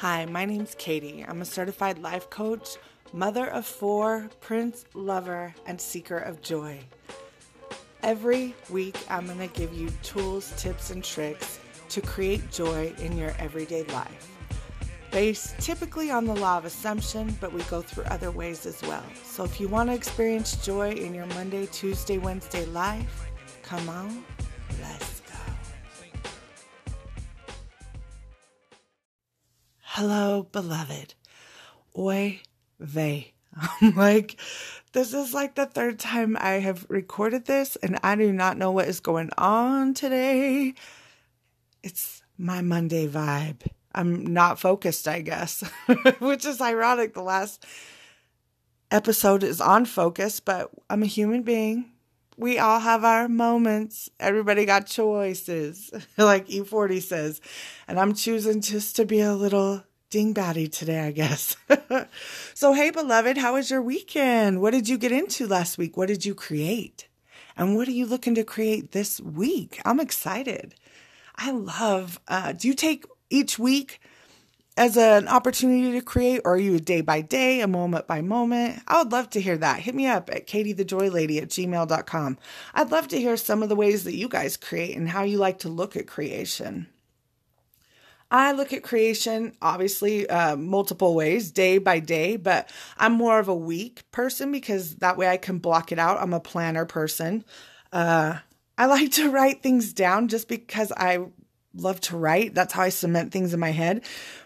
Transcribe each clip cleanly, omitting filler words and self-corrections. Hi, my name's Katie. I'm a certified life coach, mother of four, prince lover, and seeker of joy. Every week, I'm going to give you tools, tips, and tricks to create joy in your everyday life. Based typically on the law of assumption, but we go through other ways as well. So if you want to experience joy in your Monday, Tuesday, Wednesday life, come on, let's go. Hello, beloved. Oy vey. I'm like, this is like the third time I have recorded this, and I do not know what is going on today. It's my Monday vibe. I'm not focused, I guess, which is ironic. The last episode is on focus, but I'm a human being. We all have our moments. Everybody got choices, like E40 says, and I'm choosing just to be a little dingbatty today, I guess. So, hey, beloved, how was your weekend? What did you get into last week? What did you create? And what are you looking to create this week? I'm excited. I love, do you take each week as an opportunity to create, or are you a day by day, a moment by moment? I would love to hear that. Hit me up at katiethejoylady@gmail.com. I'd love to hear some of the ways that you guys create and how you like to look at creation. I look at creation, obviously, multiple ways, day by day, but I'm more of a week person because that way I can block it out. I'm a planner person. I like to write things down just because I love to write. That's how I cement things in my head.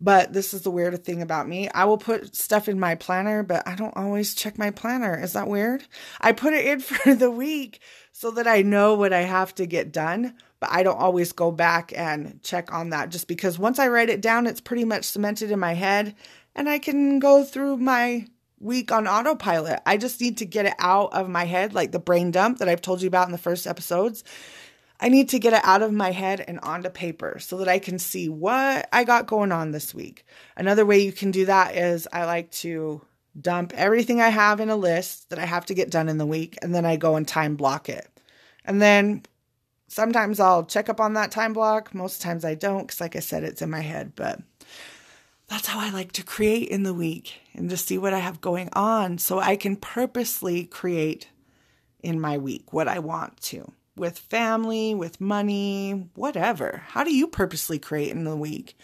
But this is the weirder thing about me. I will put stuff in my planner, but I don't always check my planner. Is that weird? I put it in for the week so that I know what I have to get done, but I don't always go back and check on that just because once I write it down, it's pretty much cemented in my head and I can go through my week on autopilot. I just need to get it out of my head, like the brain dump that I've told you about in the first episodes. I need to get it out of my head and onto paper so that I can see what I got going on this week. Another way you can do that is I like to dump everything I have in a list that I have to get done in the week, and then I go and time block it. And then sometimes I'll check up on that time block. Most times I don't because, like I said, it's in my head. But that's how I like to create in the week and to see what I have going on so I can purposely create in my week what I want to. With family, with money, whatever. How do you purposely create in the week?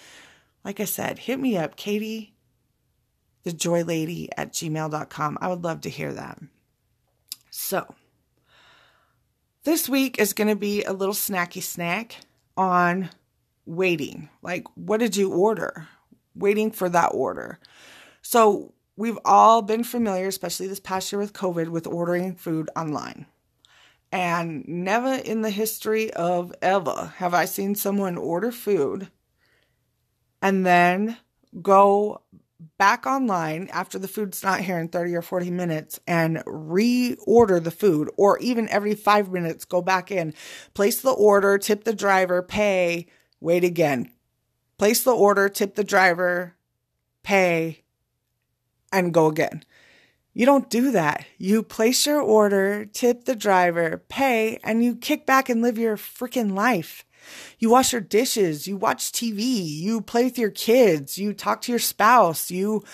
Like I said, hit me up, katiethejoylady@gmail.com. I would love to hear that. So, this week is going to be a little snacky snack on waiting. Like, what did you order? Waiting for that order. So, we've all been familiar, especially this past year with COVID, with ordering food online. And never in the history of ever have I seen someone order food and then go back online after the food's not here in 30 or 40 minutes and reorder the food, or even every 5 minutes go back in, place the order, tip the driver, pay, wait again. Place the order, tip the driver, pay, and go again. You don't do that. You place your order, tip the driver, pay, and you kick back and live your freaking life. You wash your dishes, you watch TV, you play with your kids, you talk to your spouse, you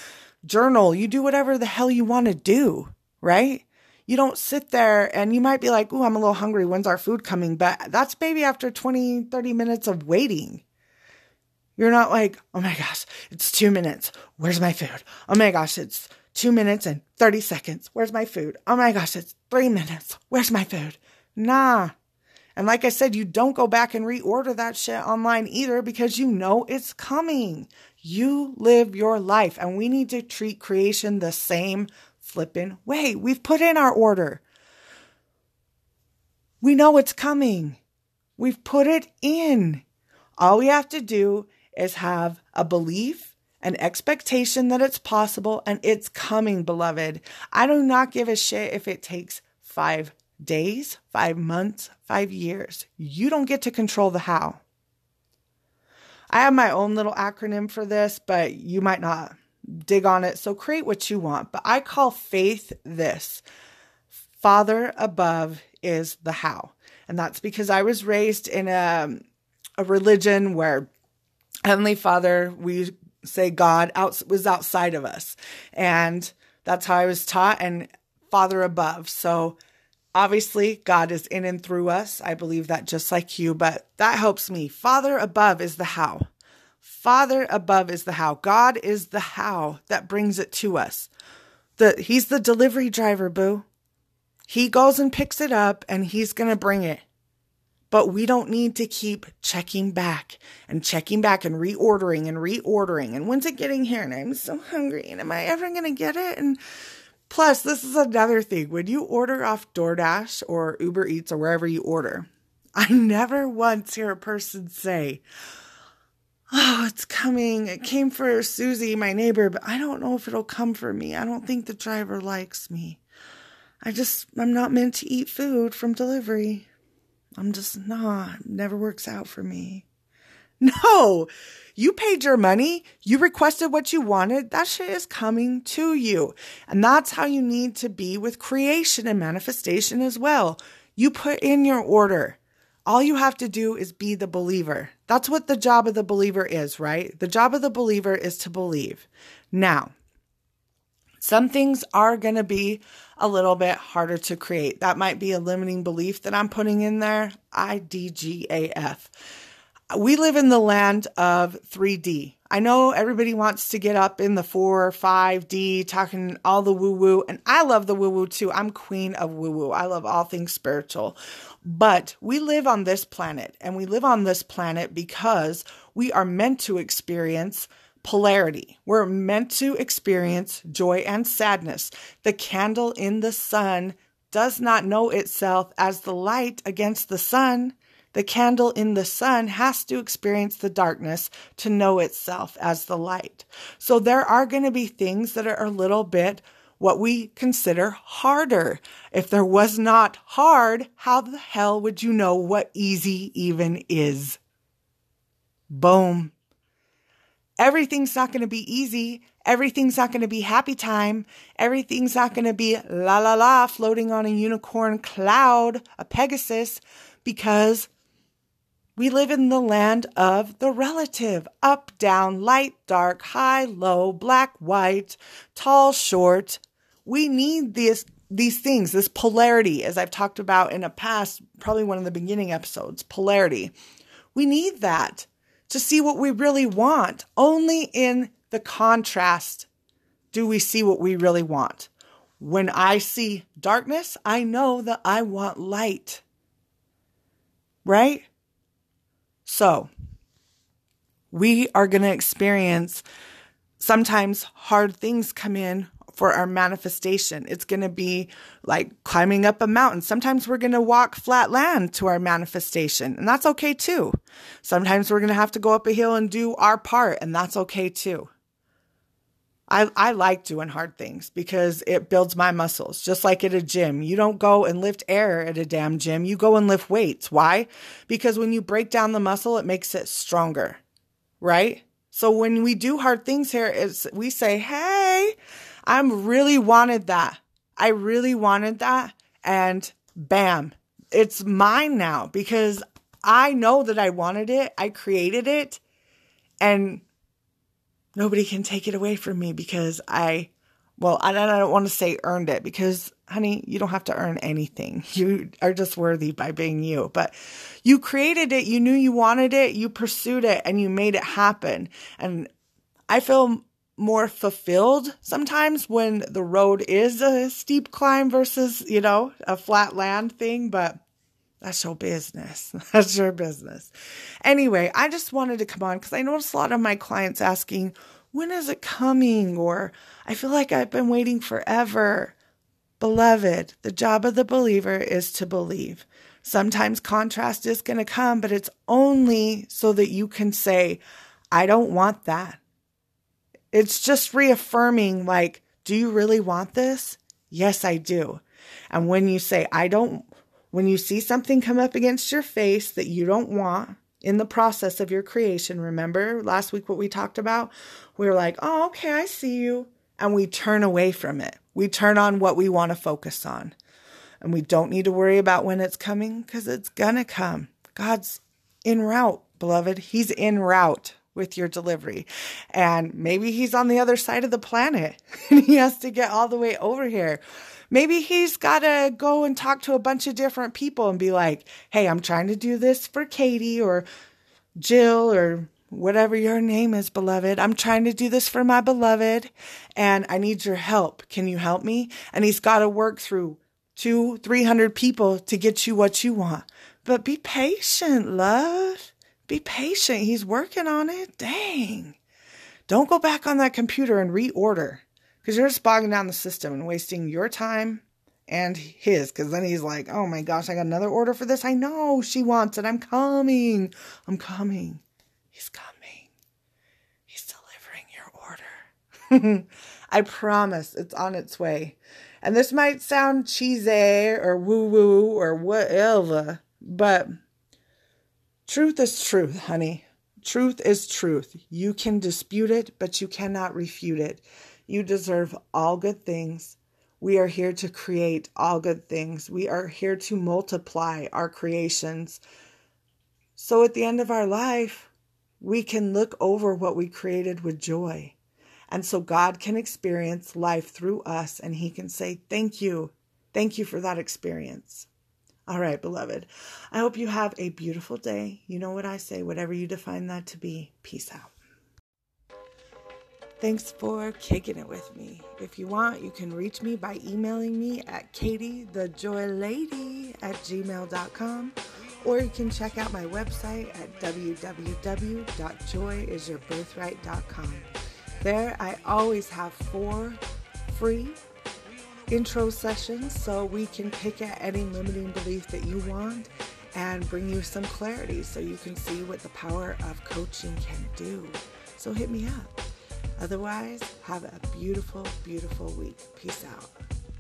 journal, you do whatever the hell you want to do, right? You don't sit there and you might be like, ooh, I'm a little hungry. When's our food coming? But that's maybe after 20, 30 minutes of waiting. You're not like, oh my gosh, it's 2 minutes. Where's my food? Oh my gosh, it's 2 minutes and 30 seconds. Where's my food? Oh my gosh, it's 3 minutes. Where's my food? Nah. And like I said, you don't go back and reorder that shit online either because you know it's coming. You live your life, and we need to treat creation the same flippin' way. We've put in our order. We know it's coming. We've put it in. All we have to do is have a belief, an expectation that it's possible and it's coming, beloved. I do not give a shit if it takes 5 days, 5 months, 5 years. You don't get to control the how. I have my own little acronym for this, but you might not dig on it. So create what you want. But I call faith this. Father above is the how. And that's because I was raised in a religion where Heavenly Father, we say God was outside of us. And that's how I was taught, and Father above. So obviously God is in and through us. I believe that just like you, but that helps me. Father above is the how. Father above is the how. God is the how that brings it to us. He's the delivery driver, boo. He goes and picks it up and he's going to bring it. But we don't need to keep checking back and reordering and reordering. And when's it getting here? And I'm so hungry. And am I ever going to get it? And plus, this is another thing. When you order off DoorDash or Uber Eats or wherever you order, I never once hear a person say, oh, it's coming. It came for Susie, my neighbor, but I don't know if it'll come for me. I don't think the driver likes me. I'm not meant to eat food from delivery. I'm just not. It never works out for me. No, you paid your money. You requested what you wanted. That shit is coming to you. And that's how you need to be with creation and manifestation as well. You put in your order. All you have to do is be the believer. That's what the job of the believer is, right? The job of the believer is to believe. Now, some things are going to be a little bit harder to create. That might be a limiting belief that I'm putting in there. IDGAF. We live in the land of 3D. I know everybody wants to get up in the 4 or 5D, talking all the woo-woo. And I love the woo-woo too. I'm queen of woo-woo. I love all things spiritual. But we live on this planet. And we live on this planet because we are meant to experience polarity. We're meant to experience joy and sadness. The candle in the sun does not know itself as the light against the sun. The candle in the sun has to experience the darkness to know itself as the light. So there are going to be things that are a little bit what we consider harder. If there was not hard, how the hell would you know what easy even is? Boom. Everything's not going to be easy. Everything's not going to be happy time. Everything's not going to be la la la floating on a unicorn cloud, a Pegasus, because we live in the land of the relative. Up, down, light, dark, high, low, black, white, tall, short. We need these things, this polarity, as I've talked about in a past, probably one of the beginning episodes, polarity. We need that to see what we really want. Only in the contrast do we see what we really want. When I see darkness, I know that I want light. Right? So, we are going to experience sometimes hard things come in for our manifestation. It's going to be like climbing up a mountain. Sometimes we're going to walk flat land to our manifestation, and that's okay too. Sometimes we're going to have to go up a hill and do our part, and that's okay too. I like doing hard things because it builds my muscles, just like at a gym. You don't go and lift air at a damn gym. You go and lift weights. Why? Because when you break down the muscle, it makes it stronger, right? So when we do hard things here, we say, hey, I really wanted that. And bam, it's mine now because I know that I wanted it. I created it and nobody can take it away from me because I don't want to say earned it because, honey, you don't have to earn anything. You are just worthy by being you. But you created it. You knew you wanted it. You pursued it and you made it happen. And I feel more fulfilled sometimes when the road is a steep climb versus, a flat land thing, but that's your business. That's your business. Anyway, I just wanted to come on because I noticed a lot of my clients asking, when is it coming? Or I feel like I've been waiting forever. Beloved, the job of the believer is to believe. Sometimes contrast is going to come, but it's only so that you can say, I don't want that. It's just reaffirming, like, do you really want this? Yes, I do. And when you say, when you see something come up against your face that you don't want in the process of your creation, remember last week what we talked about? We were like, oh, okay, I see you. And we turn away from it. We turn on what we want to focus on. And we don't need to worry about when it's coming because it's going to come. God's en route, beloved. He's en route. with your delivery. And maybe he's on the other side of the planet and he has to get all the way over here. Maybe he's got to go and talk to a bunch of different people and be like, hey, I'm trying to do this for Katie or Jill or whatever your name is, beloved. I'm trying to do this for my beloved and I need your help. Can you help me? And he's got to work through 200-300 people to get you what you want. But be patient, love. Be patient. He's working on it. Dang. Don't go back on that computer and reorder, because you're just bogging down the system and wasting your time and his. Because then he's like, oh my gosh, I got another order for this. I know she wants it. I'm coming. He's coming. He's delivering your order. I promise it's on its way. And this might sound cheesy or woo-woo or whatever, but truth is truth, honey. Truth is truth. You can dispute it, but you cannot refute it. You deserve all good things. We are here to create all good things. We are here to multiply our creations. So at the end of our life, we can look over what we created with joy. And so God can experience life through us and he can say, thank you. Thank you for that experience. All right, beloved. I hope you have a beautiful day. You know what I say, whatever you define that to be. Peace out. Thanks for kicking it with me. If you want, you can reach me by emailing me at katiethejoylady@gmail.com, or you can check out my website at www.joyisyourbirthright.com. There, I always have 4 free intro sessions so we can pick at any limiting belief that you want and bring you some clarity so you can see what the power of coaching can do. So hit me up. Otherwise, have a beautiful, beautiful week. Peace out.